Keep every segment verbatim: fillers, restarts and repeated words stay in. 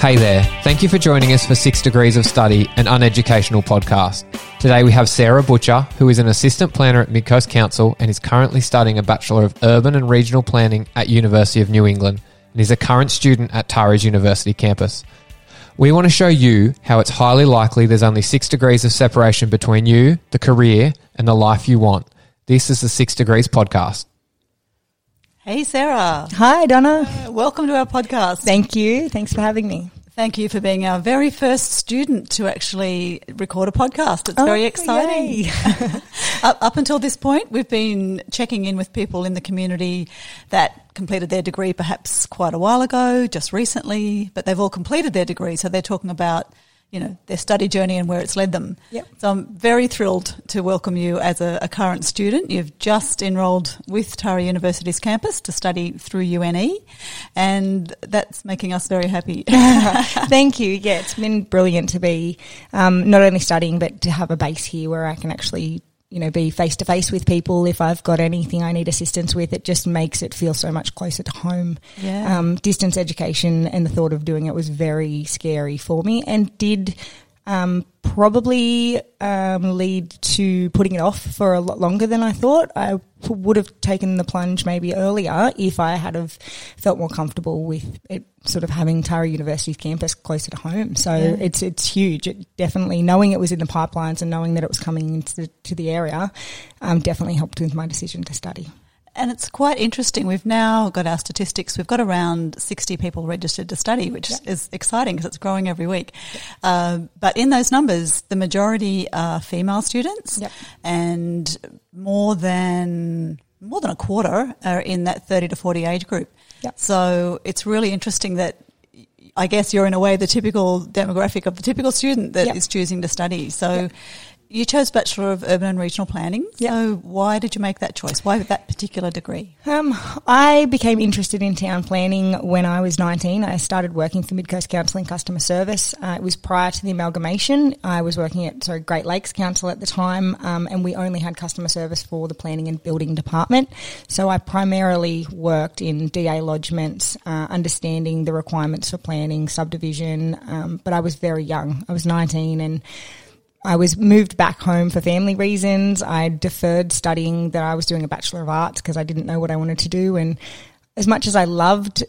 Hey there, thank you for joining us for Six Degrees of Study, an uneducational podcast. Today we have Sarah Butcher, who is an assistant planner at Mid Coast Council and is currently studying a Bachelor of Urban and Regional Planning at University of New England and is a current student at Tara's University campus. We want to show you how it's highly likely there's only six degrees of separation between you, the career, and the life you want. This is the Six Degrees podcast. Hey, Sarah. Hi, Donna. Uh, welcome to our podcast. Thank you. Thanks for having me. Thank you for being our very first student to actually record a podcast. It's oh, very exciting. up, up until this point, we've been checking in with people in the community that completed their degree perhaps quite a while ago, just recently, but they've all completed their degree, so they're talking about, you know, their study journey and where it's led them. Yep. So I'm very thrilled to welcome you as a, a current student. You've just enrolled with Tara University's campus to study through U N E, and that's making us very happy. Thank you. Yeah, it's been brilliant to be um, not only studying but to have a base here where I can actually, you know, be face-to-face with people. If I've got anything I need assistance with, it just makes it feel so much closer to home. Yeah. Um, distance education and the thought of doing it was very scary for me and did um, probably um, lead to putting it off for a lot longer than I thought. I would have taken the plunge maybe earlier if I had have felt more comfortable with it, sort of having Tara University's campus closer to home. So yeah. it's it's huge. It definitely, knowing it was in the pipelines and knowing that it was coming into the, to the area um, definitely helped with my decision to study. And it's quite interesting. We've now got our statistics. We've got around sixty people registered to study, which yeah. is exciting because it's growing every week. Yeah. Uh, but in those numbers, the majority are female students, yeah. and more than more than a quarter are in that thirty to forty age group. Yep. So it's really interesting that I guess you're in a way the typical demographic of the typical student that yep. is choosing to study. So yep. you chose Bachelor of Urban and Regional Planning. Yep. So why did you make that choice? Why that particular degree? Um, I became interested in town planning when I was nineteen. I started working for Mid Coast Council in customer service. Uh, it was prior to the amalgamation. I was working at sorry, Great Lakes Council at the time, um, and we only had customer service for the planning and building department. So I primarily worked in D A lodgements, uh, understanding the requirements for planning, subdivision, um, but I was very young. I was nineteen and I was moved back home for family reasons. I deferred studying that I was doing a Bachelor of Arts because I didn't know what I wanted to do. And as much as I loved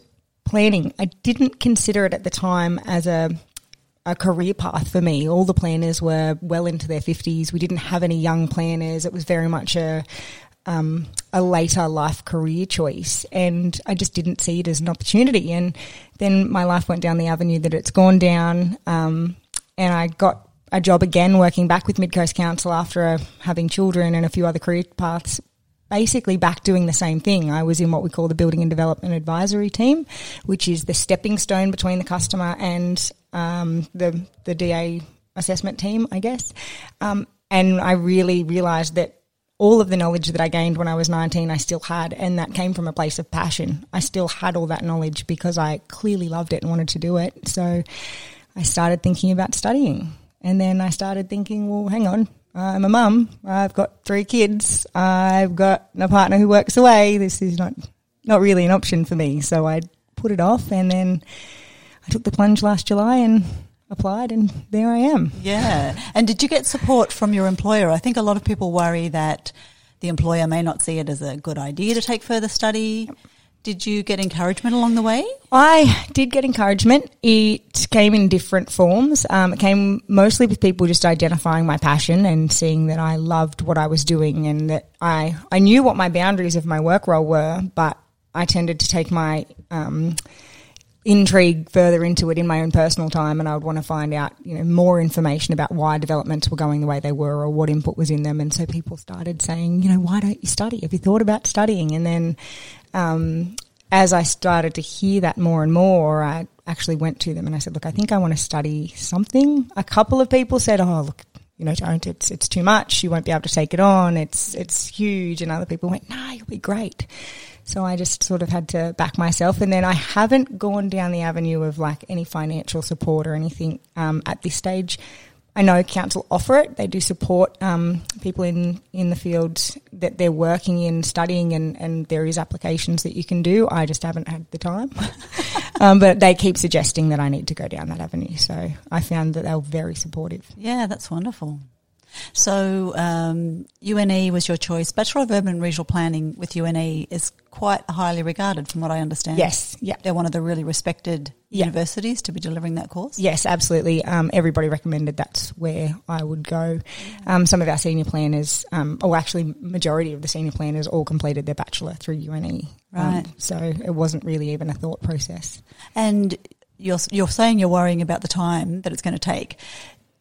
planning, I didn't consider it at the time as a a career path for me. All the planners were well into their fifties. We didn't have any young planners. It was very much a um, a later life career choice. And I just didn't see it as an opportunity. And then my life went down the avenue that it's gone down, um, and I got a job again working back with Mid Coast Council after uh, having children and a few other career paths, basically back doing the same thing. I was in what we call the Building and Development Advisory Team, which is the stepping stone between the customer and um, the the D A assessment team, I guess. Um, and I really realised that all of the knowledge that I gained when I was nineteen I still had, and that came from a place of passion. I still had all that knowledge because I clearly loved it and wanted to do it. So I started thinking about studying. And then I started thinking, well, hang on, I'm a mum, I've got three kids, I've got a partner who works away, this is not, not really an option for me. So I put it off and then I took the plunge last July and applied and there I am. Yeah. And did you get support from your employer? I think a lot of people worry that the employer may not see it as a good idea to take further study. Yep. Did you get encouragement along the way? I did get encouragement. It came in different forms. Um, it came mostly with people just identifying my passion and seeing that I loved what I was doing and that I, I knew what my boundaries of my work role were, but I tended to take my um, intrigue further into it in my own personal time, and I would want to find out, you know, more information about why developments were going the way they were or what input was in them. And so people started saying, you know, why don't you study? Have you thought about studying? And then Um, as I started to hear that more and more, I actually went to them and I said, look, I think I want to study something. A couple of people said, oh, look, you know, don't, it's, it's too much. You won't be able to take it on. It's, it's huge. And other people went, no, you'll be great. So I just sort of had to back myself. And then I haven't gone down the avenue of like any financial support or anything um, at this stage. I know council offer it. They do support um, people in, in the field that they're working in, studying, and, and there is applications that you can do. I just haven't had the time. um, but they keep suggesting that I need to go down that avenue. So I found that they were very supportive. Yeah, that's wonderful. So um, U N E was your choice. Bachelor of Urban and Regional Planning with U N E is quite highly regarded from what I understand. Yes. Yeah. They're one of the really respected yeah. universities to be delivering that course. Yes, absolutely. Um, everybody recommended that's where I would go. Um, some of our senior planners, um, or actually majority of the senior planners all completed their Bachelor through U N E. Right. Um, so it wasn't really even a thought process. And you're, you're saying you're worrying about the time that it's going to take.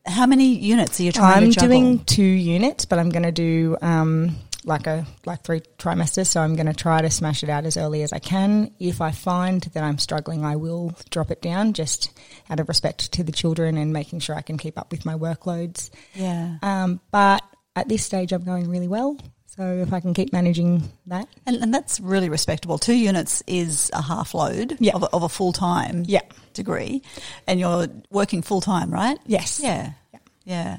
How many units are you trying I'm to juggle? I'm doing two units, but I'm going to do um, like a like three trimesters, so I'm going to try to smash it out as early as I can. If I find that I'm struggling, I will drop it down just out of respect to the children and making sure I can keep up with my workloads. Yeah. Um, but at this stage, I'm going really well, so if I can keep managing that. And, and that's really respectable. Two units is a half load yeah. of, a, of a full-time yeah. degree, and you're working full-time, right? Yes. Yeah. Yeah. yeah.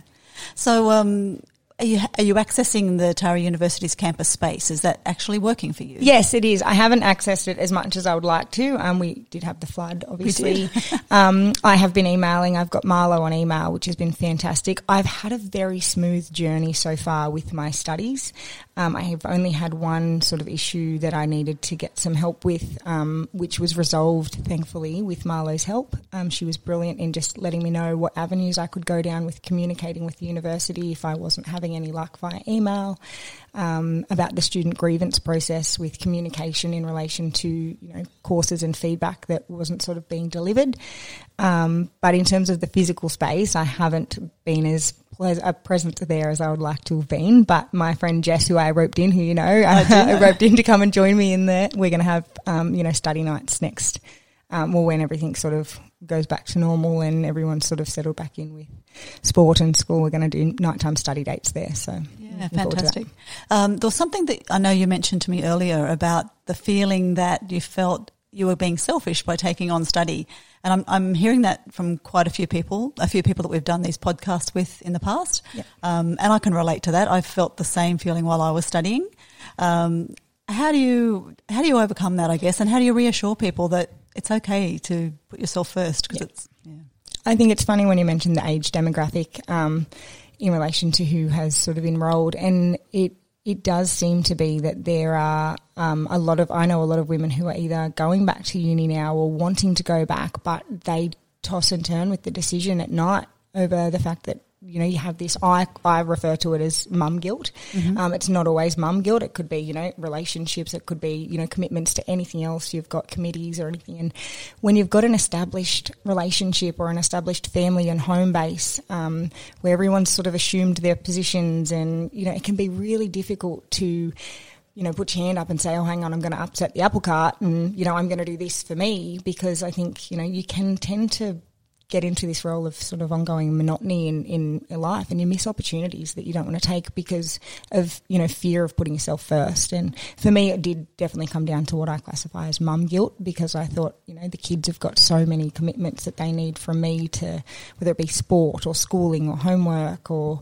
So um, are you are you accessing the Tara University's campus space? Is that actually working for you? Yes, it is. I haven't accessed it as much as I would like to. Um, we did have the flood, obviously. We did. um, I have been emailing. I've got Marlo on email, which has been fantastic. I've had a very smooth journey so far with my studies. Um, I have only had one sort of issue that I needed to get some help with, um, which was resolved, thankfully, with Marlo's help. Um, she was brilliant in just letting me know what avenues I could go down with communicating with the university if I wasn't having any luck via email, um, about the student grievance process with communication in relation to, you know, courses and feedback that wasn't sort of being delivered. Um, but in terms of the physical space, I haven't been as a present there as I would like to have been, but my friend Jess, who I roped in, who you know, I, I roped in to come and join me in there. We're going to have, um, you know, study nights next, um, well, when everything sort of goes back to normal and everyone's sort of settled back in with sport and school, we're going to do nighttime study dates there. So yeah, fantastic. Um, there was something that I know you mentioned to me earlier about the feeling that you felt you were being selfish by taking on study. And I'm I'm hearing that from quite a few people, a few people that we've done these podcasts with in the past. Yep. Um, and I can relate to that. I felt the same feeling while I was studying. Um, how do you how do you overcome that, I guess, and how do you reassure people that it's okay to put yourself first? Because yep. it's yeah. I think it's funny when you mentioned the age demographic um, in relation to who has sort of enrolled, and it It does seem to be that there are um, a lot of, I know a lot of women who are either going back to uni now or wanting to go back, but they toss and turn with the decision at night over the fact that, you know, you have this, I, I refer to it as mum guilt. Mm-hmm. Um, it's not always mum guilt. It could be, you know, relationships. It could be, you know, commitments to anything else. You've got committees or anything. And when you've got an established relationship or an established family and home base um, where everyone's sort of assumed their positions and, you know, it can be really difficult to, you know, put your hand up and say, oh, hang on, I'm going to upset the apple cart and, you know, I'm going to do this for me, because I think, you know, you can tend to get into this role of sort of ongoing monotony in, in life, and you miss opportunities that you don't want to take because of, you know, fear of putting yourself first. And for me, it did definitely come down to what I classify as mum guilt, because I thought, you know, the kids have got so many commitments that they need from me, to whether it be sport or schooling or homework or,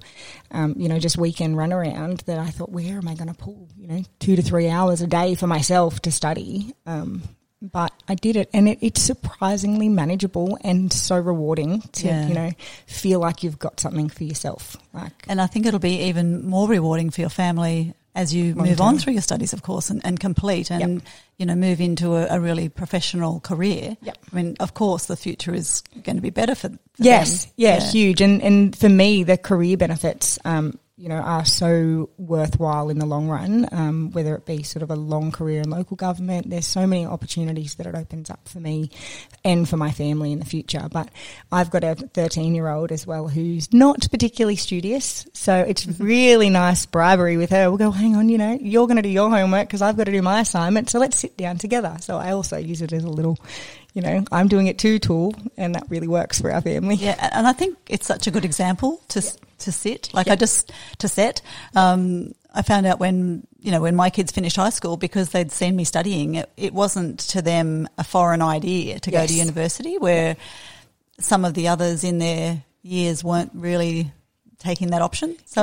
um, you know, just weekend runaround, that I thought, where am I going to pull, you know, two to three hours a day for myself to study? Um But I did it, and it, it's surprisingly manageable and so rewarding to, yeah. you know, feel like you've got something for yourself. Like, and I think it'll be even more rewarding for your family as you move term. on through your studies, of course, and, and complete and, yep. you know, move into a, a really professional career. Yep. I mean, of course, the future is going to be better for, for yes, them. Yes, yeah, yeah, huge. And, and for me, the career benefits um you know, are so worthwhile in the long run, um, whether it be sort of a long career in local government. There's so many opportunities that it opens up for me and for my family in the future. But I've got a thirteen-year-old as well who's not particularly studious, so it's really nice bribery with her. We'll go, hang on, you know, you're going to do your homework because I've got to do my assignment, so let's sit down together. So I also use it as a little, you know, I'm doing it too tool, and that really works for our family. Yeah, and I think it's such a good example to yeah. to set. Like yeah. I just to set. Um, I found out when you know when my kids finished high school, because they'd seen me studying. It, it wasn't to them a foreign idea to yes. go to university, where some of the others in their years weren't really taking that option. So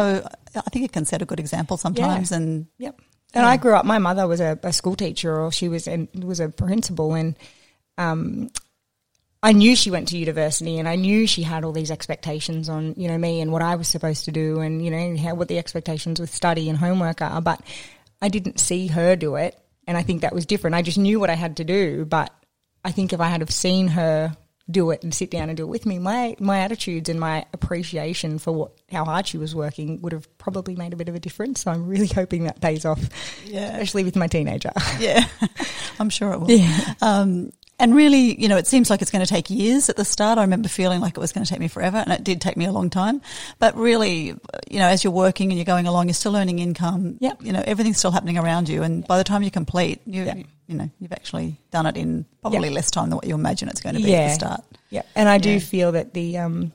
I think it can set a good example sometimes. Yeah. And yep. And yeah. I grew up. My mother was a, a school teacher, or she was and was a principal, and. um, I knew she went to university, and I knew she had all these expectations on, you know, me and what I was supposed to do, and, you know, how, what the expectations with study and homework are, but I didn't see her do it, and I think that was different. I just knew what I had to do, but I think if I had have seen her do it and sit down and do it with me, my my attitudes and my appreciation for what how hard she was working would have probably made a bit of a difference. So I'm really hoping that pays off, yeah. especially with my teenager. Yeah, I'm sure it will. Yeah. Um, and really, you know, it seems like it's going to take years at the start. I remember feeling like it was going to take me forever, and it did take me a long time. But really, you know, as you're working and you're going along, you're still earning income. Yep. You know, everything's still happening around you. And yep. by the time you complete, you, yep. you you know, you've actually done it in probably yep. less time than what you imagine it's going to be yeah. at the start. Yeah. And I yeah. do feel that the, um,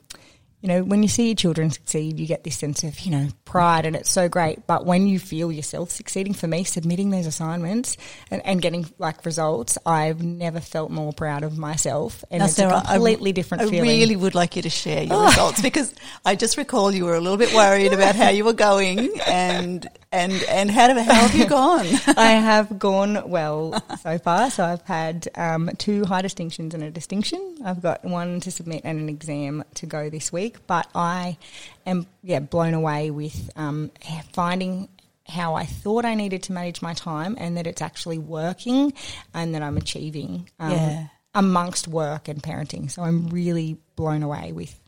you know, when you see your children succeed, you get this sense of, you know, pride, and it's so great. But when you feel yourself succeeding, for me, submitting those assignments and, and getting, like, results, I've never felt more proud of myself. And now, it's Sarah, a completely I, different I feeling. I really would like you to share your oh. results, because I just recall you were a little bit worried about how you were going, and and, and how, how have you gone? I have gone well so far. So I've had um, two high distinctions and a distinction. I've got one to submit and an exam to go this week. But I am yeah blown away with um, finding how I thought I needed to manage my time, and that it's actually working, and that I'm achieving um, yeah. amongst work and parenting. So I'm really blown away with.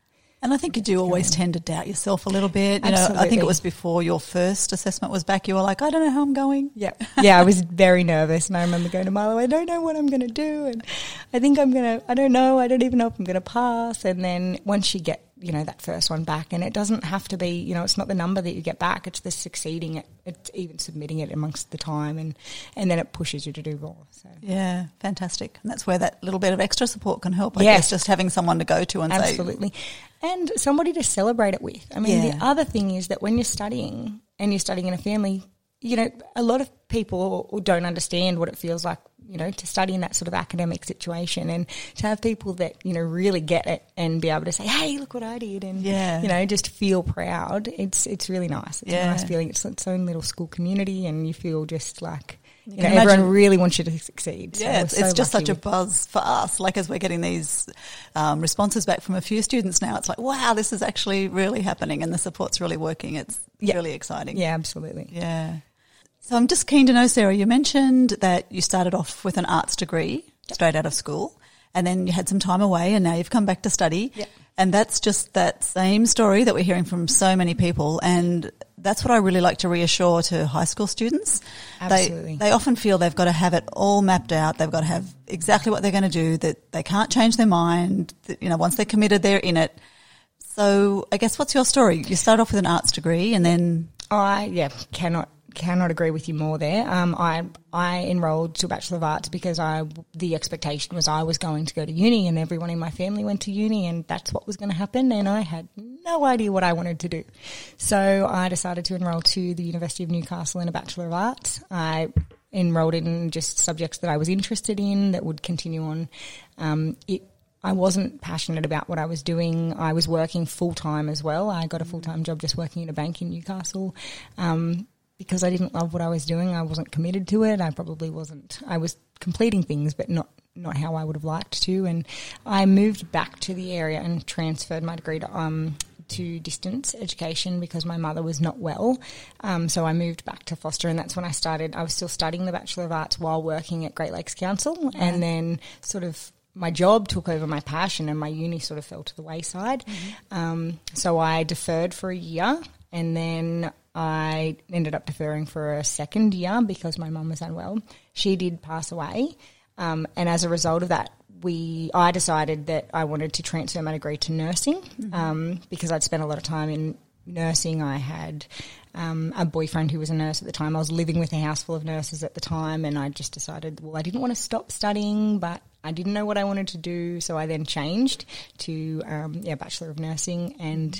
And I think you do always tend to doubt yourself a little bit. You know, I think it was before your first assessment was back, you were like, I don't know how I'm going. Yeah. Yeah, I was very nervous, and I remember going to Milo, I don't know what I'm going to do, and I think I'm going to, I don't know, I don't even know if I'm going to pass. And then once you get, you know, that first one back, and it doesn't have to be, you know, it's not the number that you get back, it's the succeeding at, it's even submitting it amongst the time, and, and then it pushes you to do more. So. Yeah, fantastic. And that's where that little bit of extra support can help, I yes. guess, just having someone to go to and Absolutely. say. Absolutely. And somebody to celebrate it with. I mean, yeah. the other thing is that when you're studying, and you're studying in a family, you know, a lot of people don't understand what it feels like, you know, to study in that sort of academic situation, and to have people that, you know, really get it and be able to say, hey, look what I did, and, yeah. you know, just feel proud. It's it's really nice. It's yeah. a nice feeling. It's its own little school community, and you feel just like, you, you know, imagine, everyone really wants you to succeed. Yeah, so it's, so it's just such a buzz for us. Like, as we're getting these um, responses back from a few students now, it's like, wow, this is actually really happening, and the support's really working. It's yeah. really exciting. Yeah, absolutely. Yeah. So I'm just keen to know, Sarah, you mentioned that you started off with an arts degree yep. straight out of school, and then you had some time away, and now you've come back to study. Yep. And that's just that same story that we're hearing from so many people, and that's what I really like to reassure to high school students. Absolutely. They, they often feel they've got to have it all mapped out. They've got to have exactly what they're going to do, that they can't change their mind. That, you know, once they're committed, they're in it. So I guess what's your story? You started off with an arts degree, and then... I, yeah, cannot... Cannot agree with you more there. Um, I I enrolled to a Bachelor of Arts because I the expectation was I was going to go to uni, and everyone in my family went to uni, and that's what was going to happen, and I had no idea what I wanted to do. So I decided to enroll to the University of Newcastle in a Bachelor of Arts. I enrolled in just subjects that I was interested in that would continue on. Um, it I wasn't passionate about what I was doing. I was working full-time as well. I got a full-time job just working in a bank in Newcastle. Um Because I didn't love what I was doing, I wasn't committed to it. I probably wasn't. I was completing things, but not, not how I would have liked to. And I moved back to the area and transferred my degree to, um, to distance education because my mother was not well. Um, so I moved back to Foster, and that's when I started. I was still studying the Bachelor of Arts while working at Great Lakes Council, yeah. and then sort of my job took over my passion, and my uni sort of fell to the wayside. Mm-hmm. Um, so I deferred for a year, and then I ended up deferring for a second year because my mum was unwell. She did pass away, um, and as a result of that, we I decided that I wanted to transfer my degree to nursing mm-hmm. um, because I'd spent a lot of time in nursing. I had um, a boyfriend who was a nurse at the time. I was living with a house full of nurses at the time, and I just decided, well, I didn't want to stop studying, but I didn't know what I wanted to do, so I then changed to um, yeah, Bachelor of Nursing, and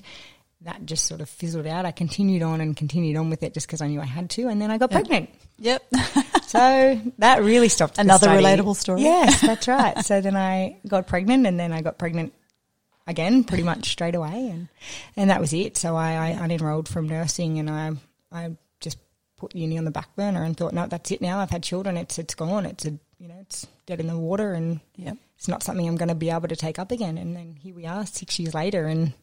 that just sort of fizzled out. I continued on and continued on with it just because I knew I had to, and then I got yep. pregnant. Yep. So that really stopped Another the study. Relatable story. Yes, that's right. So then I got pregnant, and then I got pregnant again pretty much straight away, and, and that was it. So I, yeah. I unenrolled from nursing, and I I just put uni on the back burner and thought, no, that's it now. I've had children. It's it's gone. It's a you know it's dead in the water, and yep. it's not something I'm going to be able to take up again. And then here we are six years later, and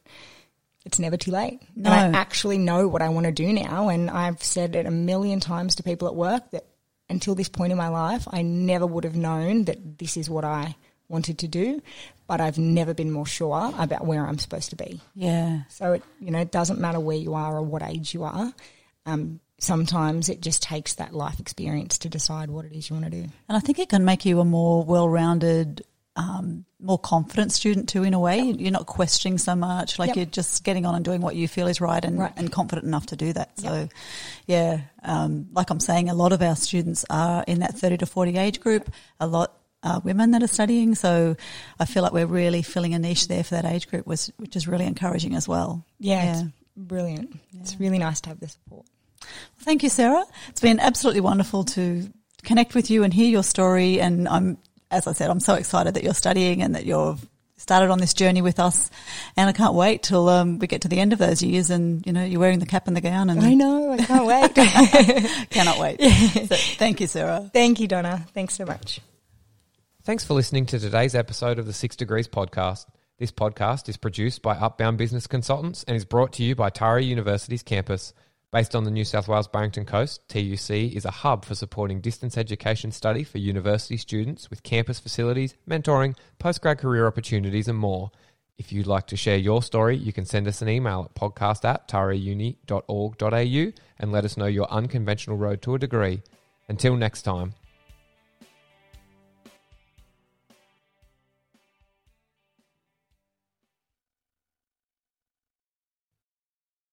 it's never too late. No. And I actually know what I want to do now, and I've said it a million times to people at work that until this point in my life, I never would have known that this is what I wanted to do, but I've never been more sure about where I'm supposed to be. Yeah. So, it, you know, it doesn't matter where you are or what age you are. Um, sometimes it just takes that life experience to decide what it is you want to do. And I think it can make you a more well-rounded, um, more confident student too, in a way. Yep. You're not questioning so much. Like, yep, you're just getting on and doing what you feel is right and, right. and confident enough to do that. So, yep. yeah, um, like I'm saying, a lot of our students are in that thirty to forty age group, a lot Uh, women that are studying, so I feel like we're really filling a niche there for that age group, was, which is really encouraging as well. Yeah, yeah. It's brilliant. Yeah. It's really nice to have the support. Well, thank you, Sarah. It's been absolutely wonderful to connect with you and hear your story, and I'm, as I said, I'm so excited that you're studying and that you're started on this journey with us, and I can't wait till um, we get to the end of those years and, you know, you're wearing the cap and the gown. And I know, I can't wait. Cannot wait. Yeah. So, thank you, Sarah. Thank you, Donna. Thanks so much. Thanks for listening to today's episode of the Six Degrees podcast. This podcast is produced by Upbound Business Consultants and is brought to you by Taree University's campus. Based on the New South Wales Barrington Coast, T U C is a hub for supporting distance education study for university students with campus facilities, mentoring, postgrad career opportunities and more. If you'd like to share your story, you can send us an email at podcast at tareeuni.org.au and let us know your unconventional road to a degree. Until next time.